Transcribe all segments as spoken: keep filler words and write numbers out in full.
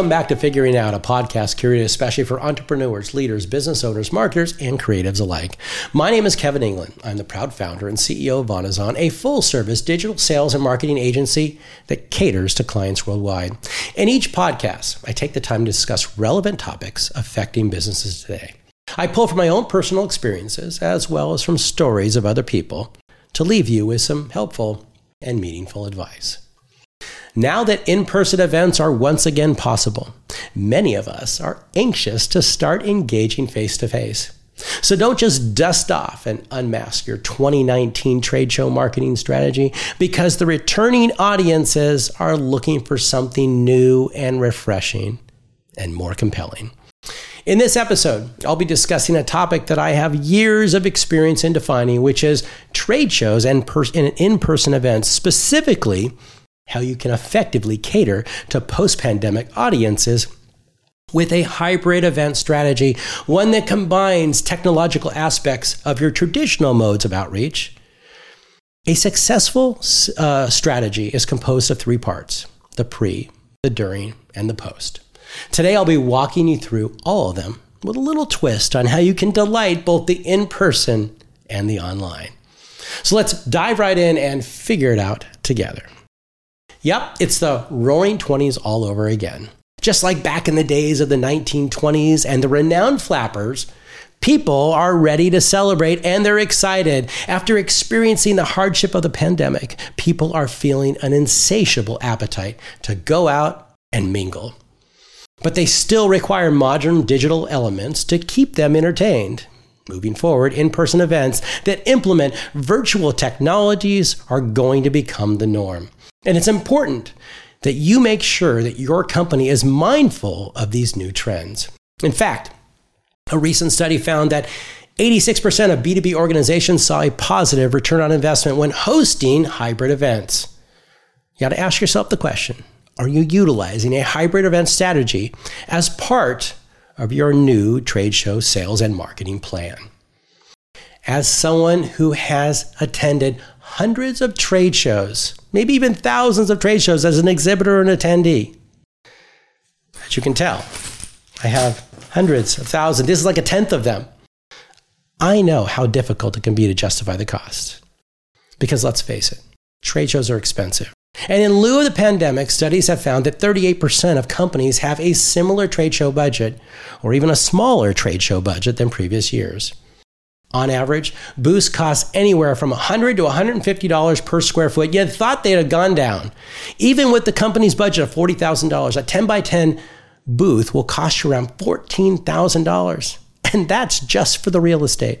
Welcome back to Figuring Out, a podcast curated especially for entrepreneurs, leaders, business owners, marketers, and creatives alike. My name is Kevin England. I'm the proud founder and C E O of Vonazon, a full-service digital sales and marketing agency that caters to clients worldwide. In each podcast, I take the time to discuss relevant topics affecting businesses today. I pull from my own personal experiences, as well as from stories of other people, to leave you with some helpful and meaningful advice. Now that in-person events are once again possible, many of us are anxious to start engaging face-to-face. So don't just dust off and unmask your twenty nineteen trade show marketing strategy, because the returning audiences are looking for something new and refreshing and more compelling. In this episode, I'll be discussing a topic that I have years of experience in defining, which is trade shows and pers- and in-person events, specifically how you can effectively cater to post-pandemic audiences with a hybrid event strategy, one that combines technological aspects of your traditional modes of outreach. A successful uh, strategy is composed of three parts: the pre, the during, and the post. Today, I'll be walking you through all of them with a little twist on how you can delight both the in-person and the online. So let's dive right in and figure it out together. Yep, it's the roaring twenties all over again. Just like back in the days of the nineteen twenties and the renowned flappers, people are ready to celebrate and they're excited. After experiencing the hardship of the pandemic, people are feeling an insatiable appetite to go out and mingle. But they still require modern digital elements to keep them entertained. Moving forward, in-person events that implement virtual technologies are going to become the norm. And it's important that you make sure that your company is mindful of these new trends. In fact, a recent study found that eighty-six percent of B two B organizations saw a positive return on investment when hosting hybrid events. You got to ask yourself the question, are you utilizing a hybrid event strategy as part of your new trade show sales and marketing plan? As someone who has attended hundreds of trade shows, maybe even thousands of trade shows as an exhibitor or an attendee, as you can tell, I have hundreds of thousands. This is like a tenth of them. I know how difficult it can be to justify the cost. Because let's face it, trade shows are expensive. And in lieu of the pandemic, studies have found that thirty-eight percent of companies have a similar trade show budget or even a smaller trade show budget than previous years. On average, booths cost anywhere from one hundred dollars to one hundred fifty dollars per square foot. You thought they'd have gone down. Even with the company's budget of forty thousand dollars, a ten by ten booth will cost you around fourteen thousand dollars. And that's just for the real estate.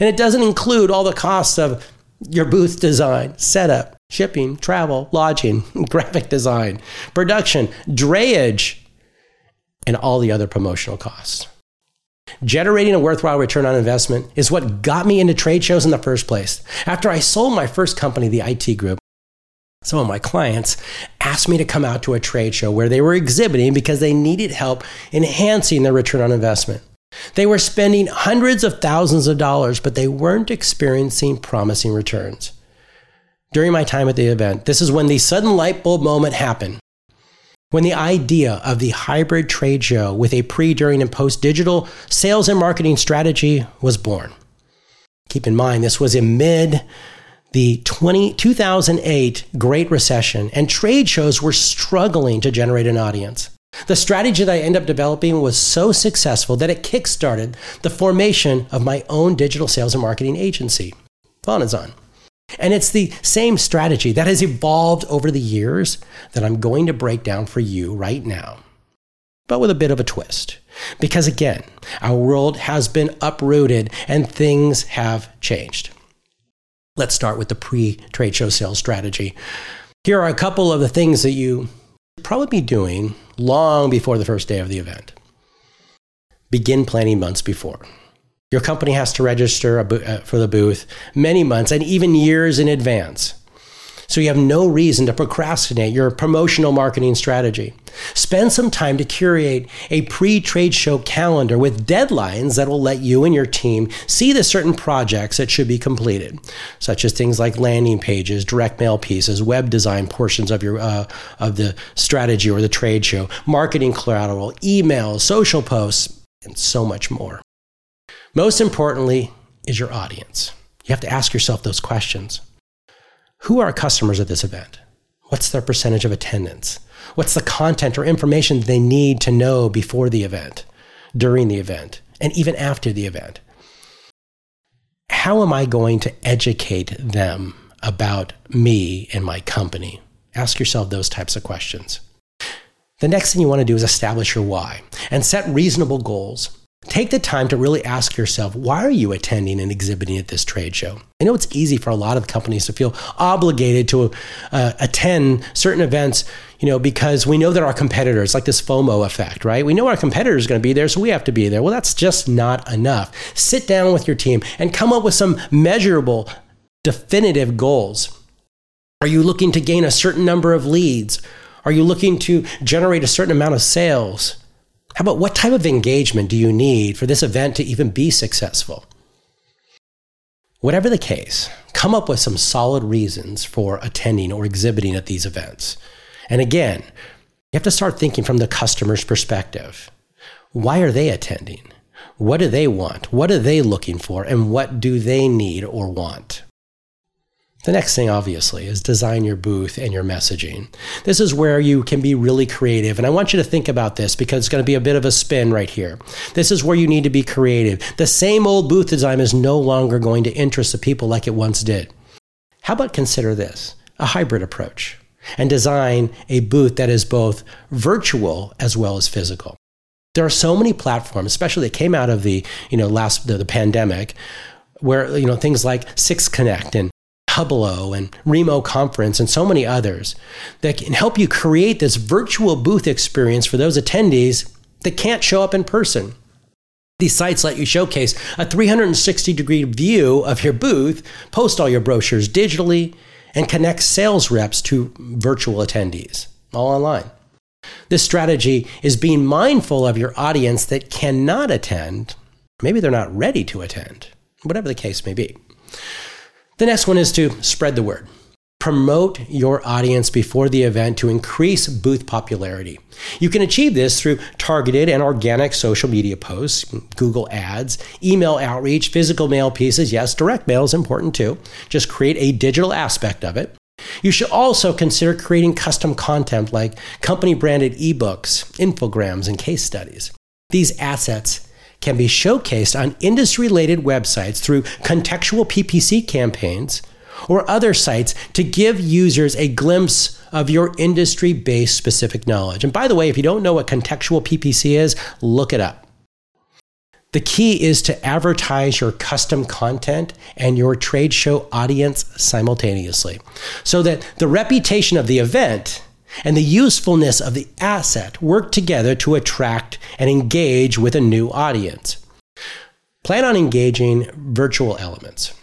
And it doesn't include all the costs of your booth design, setup, shipping, travel, lodging, graphic design, production, drayage, and all the other promotional costs. Generating a worthwhile return on investment is what got me into trade shows in the first place. After I sold my first company, the I T Group, some of my clients asked me to come out to a trade show where they were exhibiting because they needed help enhancing their return on investment. They were spending hundreds of thousands of dollars, but they weren't experiencing promising returns. During my time at the event, this is when the sudden light bulb moment happened. When the idea of the hybrid trade show with a pre, during, and post digital sales and marketing strategy was born. Keep in mind, this was amid the two thousand eight Great Recession, and trade shows were struggling to generate an audience. The strategy that I ended up developing was so successful that it kickstarted the formation of my own digital sales and marketing agency, Vonazon. And it's the same strategy that has evolved over the years that I'm going to break down for you right now, but with a bit of a twist. Because again, our world has been uprooted and things have changed. Let's start with the pre-trade show sales strategy. Here are a couple of the things that you should probably be doing long before the first day of the event. Begin planning months before. Your company has to register a bo- uh, for the booth many months and even years in advance. so you have no reason to procrastinate your promotional marketing strategy. Spend some time to curate a pre-trade show calendar with deadlines that will let you and your team see the certain projects that should be completed, such as things like landing pages, direct mail pieces, web design portions of your uh, of the strategy or the trade show, marketing collateral, emails, social posts, and so much more. Most importantly is your audience. You have to ask yourself those questions. Who are customers at this event? What's their percentage of attendance? What's the content or information they need to know before the event, during the event, and even after the event? How am I going to educate them about me and my company? Ask yourself those types of questions. The next thing you want to do is establish your why and set reasonable goals. Take the time to really ask yourself, why are you attending and exhibiting at this trade show? I know it's easy for a lot of companies to feel obligated to uh, attend certain events, you know, because we know that our competitors, like this FOMO effect, right? We know our competitors are going to be there, so we have to be there. Well, that's just not enough. Sit down with your team and come up with some measurable, definitive goals. Are you looking to gain a certain number of leads? Are you looking to generate a certain amount of sales? How about what type of engagement do you need for this event to even be successful? Whatever the case, come up with some solid reasons for attending or exhibiting at these events. And again, you have to start thinking from the customer's perspective. Why are they attending? What do they want? What are they looking for? And what do they need or want? The next thing, obviously, is design your booth and your messaging. This is where you can be really creative. And I want you to think about this because it's going to be a bit of a spin right here. This is where you need to be creative. The same old booth design is no longer going to interest the people like it once did. How about consider this, a hybrid approach, and design a booth that is both virtual as well as physical. There are so many platforms, especially that came out of the, you know, last, the, the pandemic, where, you know, things like Six Connect and Hublo and Remo Conference and so many others that can help you create this virtual booth experience for those attendees that can't show up in person. These sites let you showcase a three hundred sixty degree view of your booth, post all your brochures digitally, and connect sales reps to virtual attendees, all online. This strategy is being mindful of your audience that cannot attend. Maybe they're not ready to attend, whatever the case may be. The next one is to spread the word. Promote your audience before the event to increase booth popularity. You can achieve this through targeted and organic social media posts, Google ads, email outreach, physical mail pieces. Yes, direct mail is important too. Just create a digital aspect of it. You should also consider creating custom content like company-branded ebooks, infographics, and case studies. These assets can be showcased on industry-related websites through contextual P P C campaigns or other sites to give users a glimpse of your industry-based specific knowledge. And by the way, if you don't know what contextual P P C is, look it up. The key is to advertise your custom content and your trade show audience simultaneously so that the reputation of the event and the usefulness of the asset work together to attract and engage with a new audience. Plan on engaging virtual elements.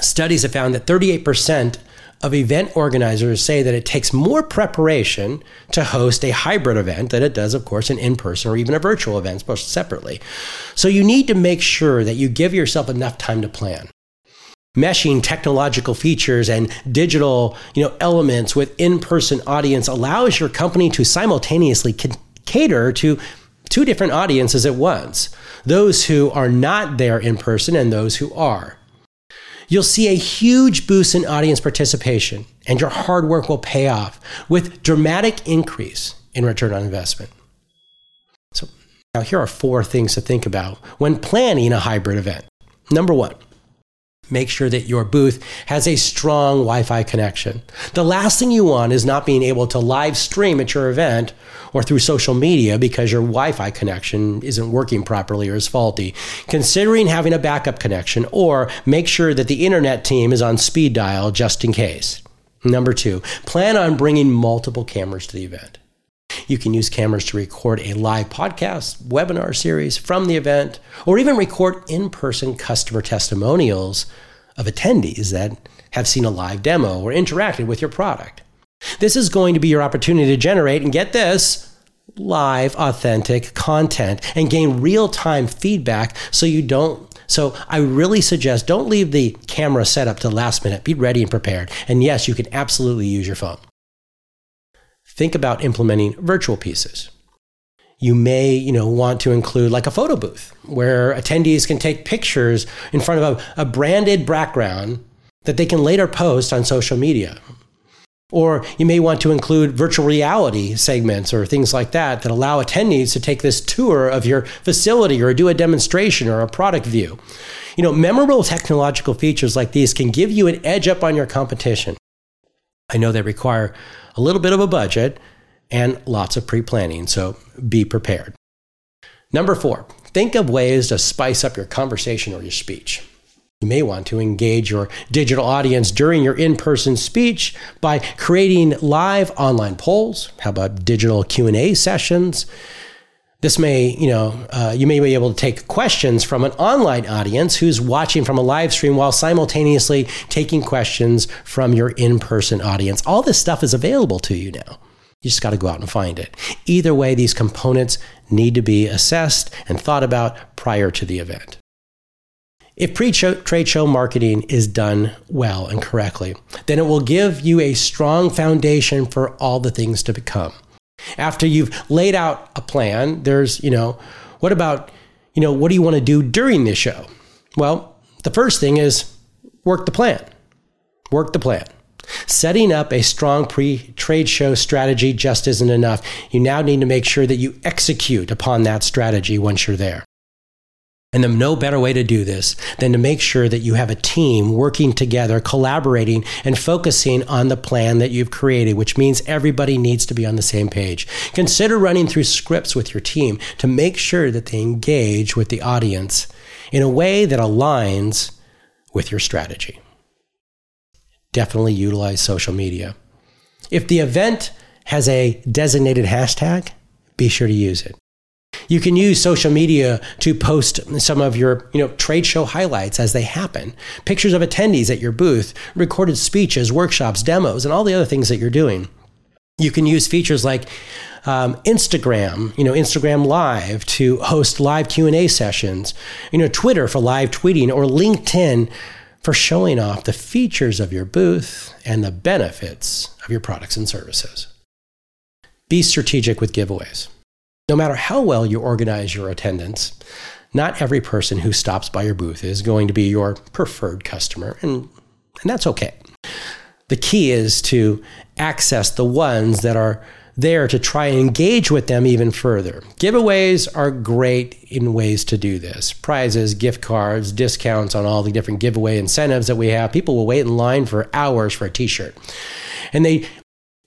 Studies have found that thirty-eight percent of event organizers say that it takes more preparation to host a hybrid event than it does, of course, an in-person or even a virtual event, both separately. So you need to make sure that you give yourself enough time to plan. Meshing technological features and digital, you know, elements with in-person audience allows your company to simultaneously cater to two different audiences at once, those who are not there in person and those who are. You'll see a huge boost in audience participation, and your hard work will pay off with dramatic increase in return on investment. So now here are four things to think about when planning a hybrid event. Number one, make sure that your booth has a strong Wi-Fi connection. The last thing you want is not being able to live stream at your event or through social media because your Wi-Fi connection isn't working properly or is faulty. Considering having a backup connection, or make sure that the internet team is on speed dial just in case. Number two, plan on bringing multiple cameras to the event. You can use cameras to record a live podcast, webinar series from the event, or even record in-person customer testimonials of attendees that have seen a live demo or interacted with your product. This is going to be your opportunity to generate, and get this, live, authentic content and gain real-time feedback so you don't So I really suggest don't leave the camera set up to last minute. Be ready and prepared. And yes, you can absolutely use your phone. Think about implementing virtual pieces. You may, you know, want to include like a photo booth where attendees can take pictures in front of a, a branded background that they can later post on social media. Or you may want to include virtual reality segments or things like that that allow attendees to take this tour of your facility or do a demonstration or a product view. You know, memorable technological features like these can give you an edge up on your competition. I know they require a little bit of a budget and lots of pre-planning, so be prepared. Number four, think of ways to spice up your conversation or your speech. You may want to engage your digital audience during your in-person speech by creating live online polls. How about digital Q and A sessions? This may, you know, uh, you may be able to take questions from an online audience who's watching from a live stream while simultaneously taking questions from your in-person audience. All this stuff is available to you now. You just got to go out and find it. Either way, these components need to be assessed and thought about prior to the event. If pre-trade show marketing is done well and correctly, then it will give you a strong foundation for all the things to become. After you've laid out a plan, there's, you know, what about, you know, what do you want to do during the show? Well, the first thing is work the plan. Work the plan. Setting up a strong pre-trade show strategy just isn't enough. You now need to make sure that you execute upon that strategy once you're there. And there's no better way to do this than to make sure that you have a team working together, collaborating, and focusing on the plan that you've created, which means everybody needs to be on the same page. Consider running through scripts with your team to make sure that they engage with the audience in a way that aligns with your strategy. Definitely utilize social media. If the event has a designated hashtag, be sure to use it. You can use social media to post some of your, you know, trade show highlights as they happen. Pictures of attendees at your booth, recorded speeches, workshops, demos, and all the other things that you're doing. You can use features like um, Instagram, you know, Instagram Live to host live Q and A sessions, you know, Twitter for live tweeting, or LinkedIn for showing off the features of your booth and the benefits of your products and services. Be strategic with giveaways. No matter how well you organize your attendance, not every person who stops by your booth is going to be your preferred customer, and, and that's okay. The key is to access the ones that are there to try and engage with them even further. Giveaways are great in ways to do this. Prizes, gift cards, discounts on all the different giveaway incentives that we have. People will wait in line for hours for a t-shirt, and they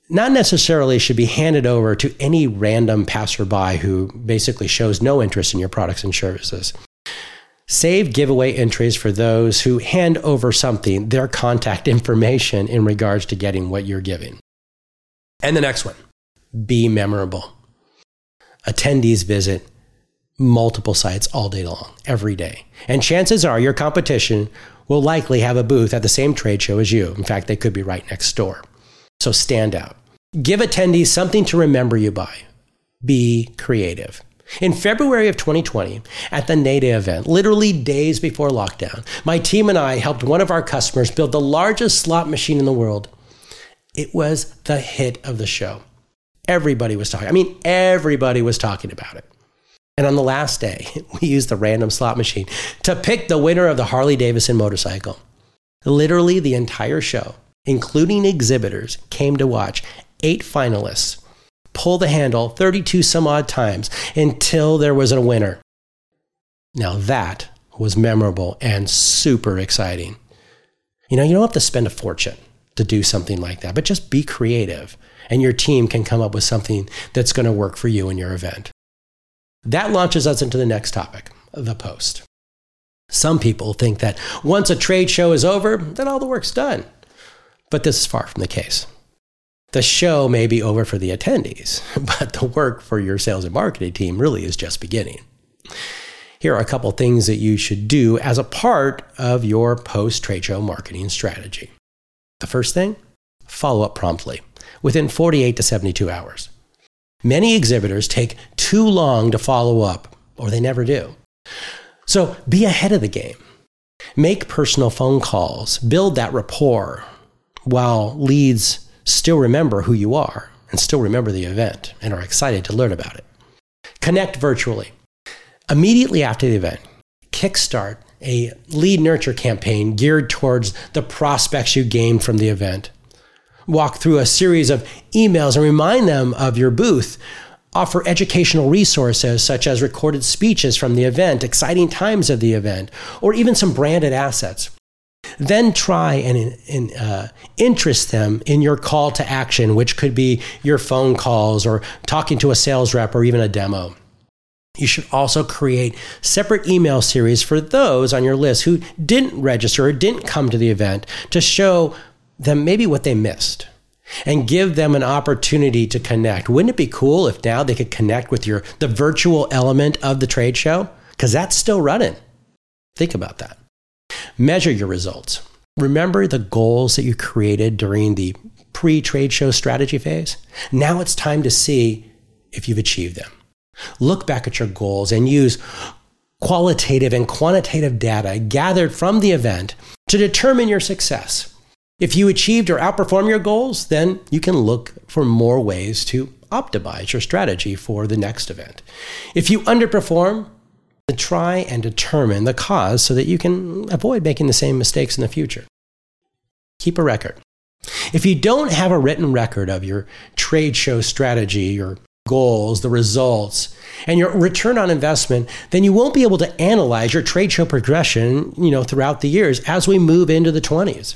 not necessarily should be handed over to any random passerby who basically shows no interest in your products and services. Save giveaway entries for those who hand over something, their contact information in regards to getting what you're giving. And the next one, be memorable. Attendees visit multiple sites all day long, every day. And chances are your competition will likely have a booth at the same trade show as you. In fact, they could be right next door. So stand out. Give attendees something to remember you by. Be creative. In February of twenty twenty, at the NADA event, literally days before lockdown, my team and I helped one of our customers build the largest slot machine in the world. It was the hit of the show. Everybody was talking. I mean, everybody was talking about it. And on the last day, we used the random slot machine to pick the winner of the Harley-Davidson motorcycle. Literally the entire show, including exhibitors, came to watch eight finalists pull the handle thirty-two some odd times until there was a winner. Now that was memorable and super exciting. You know, you don't have to spend a fortune to do something like that, but just be creative and your team can come up with something that's going to work for you and your event. That launches us into the next topic, the post. Some people think that once a trade show is over, then all the work's done. But this is far from the case. The show may be over for the attendees, but the work for your sales and marketing team really is just beginning. Here are a couple things that you should do as a part of your post-trade show marketing strategy. The first thing, follow up promptly, within forty-eight to seventy-two hours. Many exhibitors take too long to follow up, or they never do. So be ahead of the game. Make personal phone calls, build that rapport while leads still remember who you are and still remember the event and are excited to learn about it. Connect virtually. Immediately after the event, kickstart a lead nurture campaign geared towards the prospects you gained from the event. Walk through a series of emails and remind them of your booth. Offer educational resources such as recorded speeches from the event, exciting times of the event, or even some branded assets. Then try and, and uh, interest them in your call to action, which could be your phone calls or talking to a sales rep or even a demo. You should also create separate email series for those on your list who didn't register or didn't come to the event to show them maybe what they missed and give them an opportunity to connect. Wouldn't it be cool if now they could connect with your the virtual element of the trade show? Because that's still running. Think about that. Measure your results. Remember the goals that you created during the pre-trade show strategy phase? Now it's time to see if you've achieved them. Look back at your goals and use qualitative and quantitative data gathered from the event to determine your success. If you achieved or outperform your goals, then you can look for more ways to optimize your strategy for the next event. If you underperform, then try and determine the cause so that you can avoid making the same mistakes in the future. Keep a record. If you don't have a written record of your trade show strategy, your goals, the results, and your return on investment, then you won't be able to analyze your trade show progression, you know, throughout the years as we move into the twenties.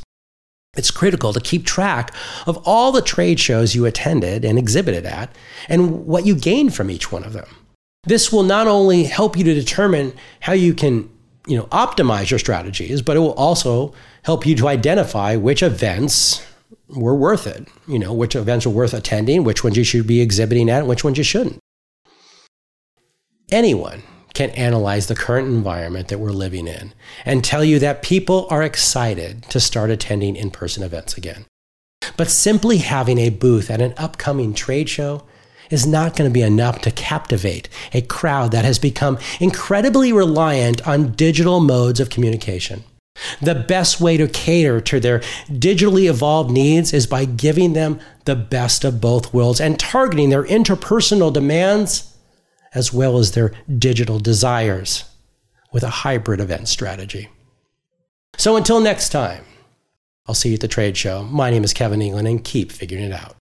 It's critical to keep track of all the trade shows you attended and exhibited at and what you gained from each one of them. This will not only help you to determine how you can, you know, optimize your strategies, but it will also help you to identify which events were worth it, you know, which events are worth attending, which ones you should be exhibiting at, and which ones you shouldn't. Anyone can analyze the current environment that we're living in and tell you that people are excited to start attending in-person events again. But simply having a booth at an upcoming trade show is not going to be enough to captivate a crowd that has become incredibly reliant on digital modes of communication. The best way to cater to their digitally evolved needs is by giving them the best of both worlds and targeting their interpersonal demands as well as their digital desires with a hybrid event strategy. So until next time, I'll see you at the trade show. My name is Kevin England, and keep figuring it out.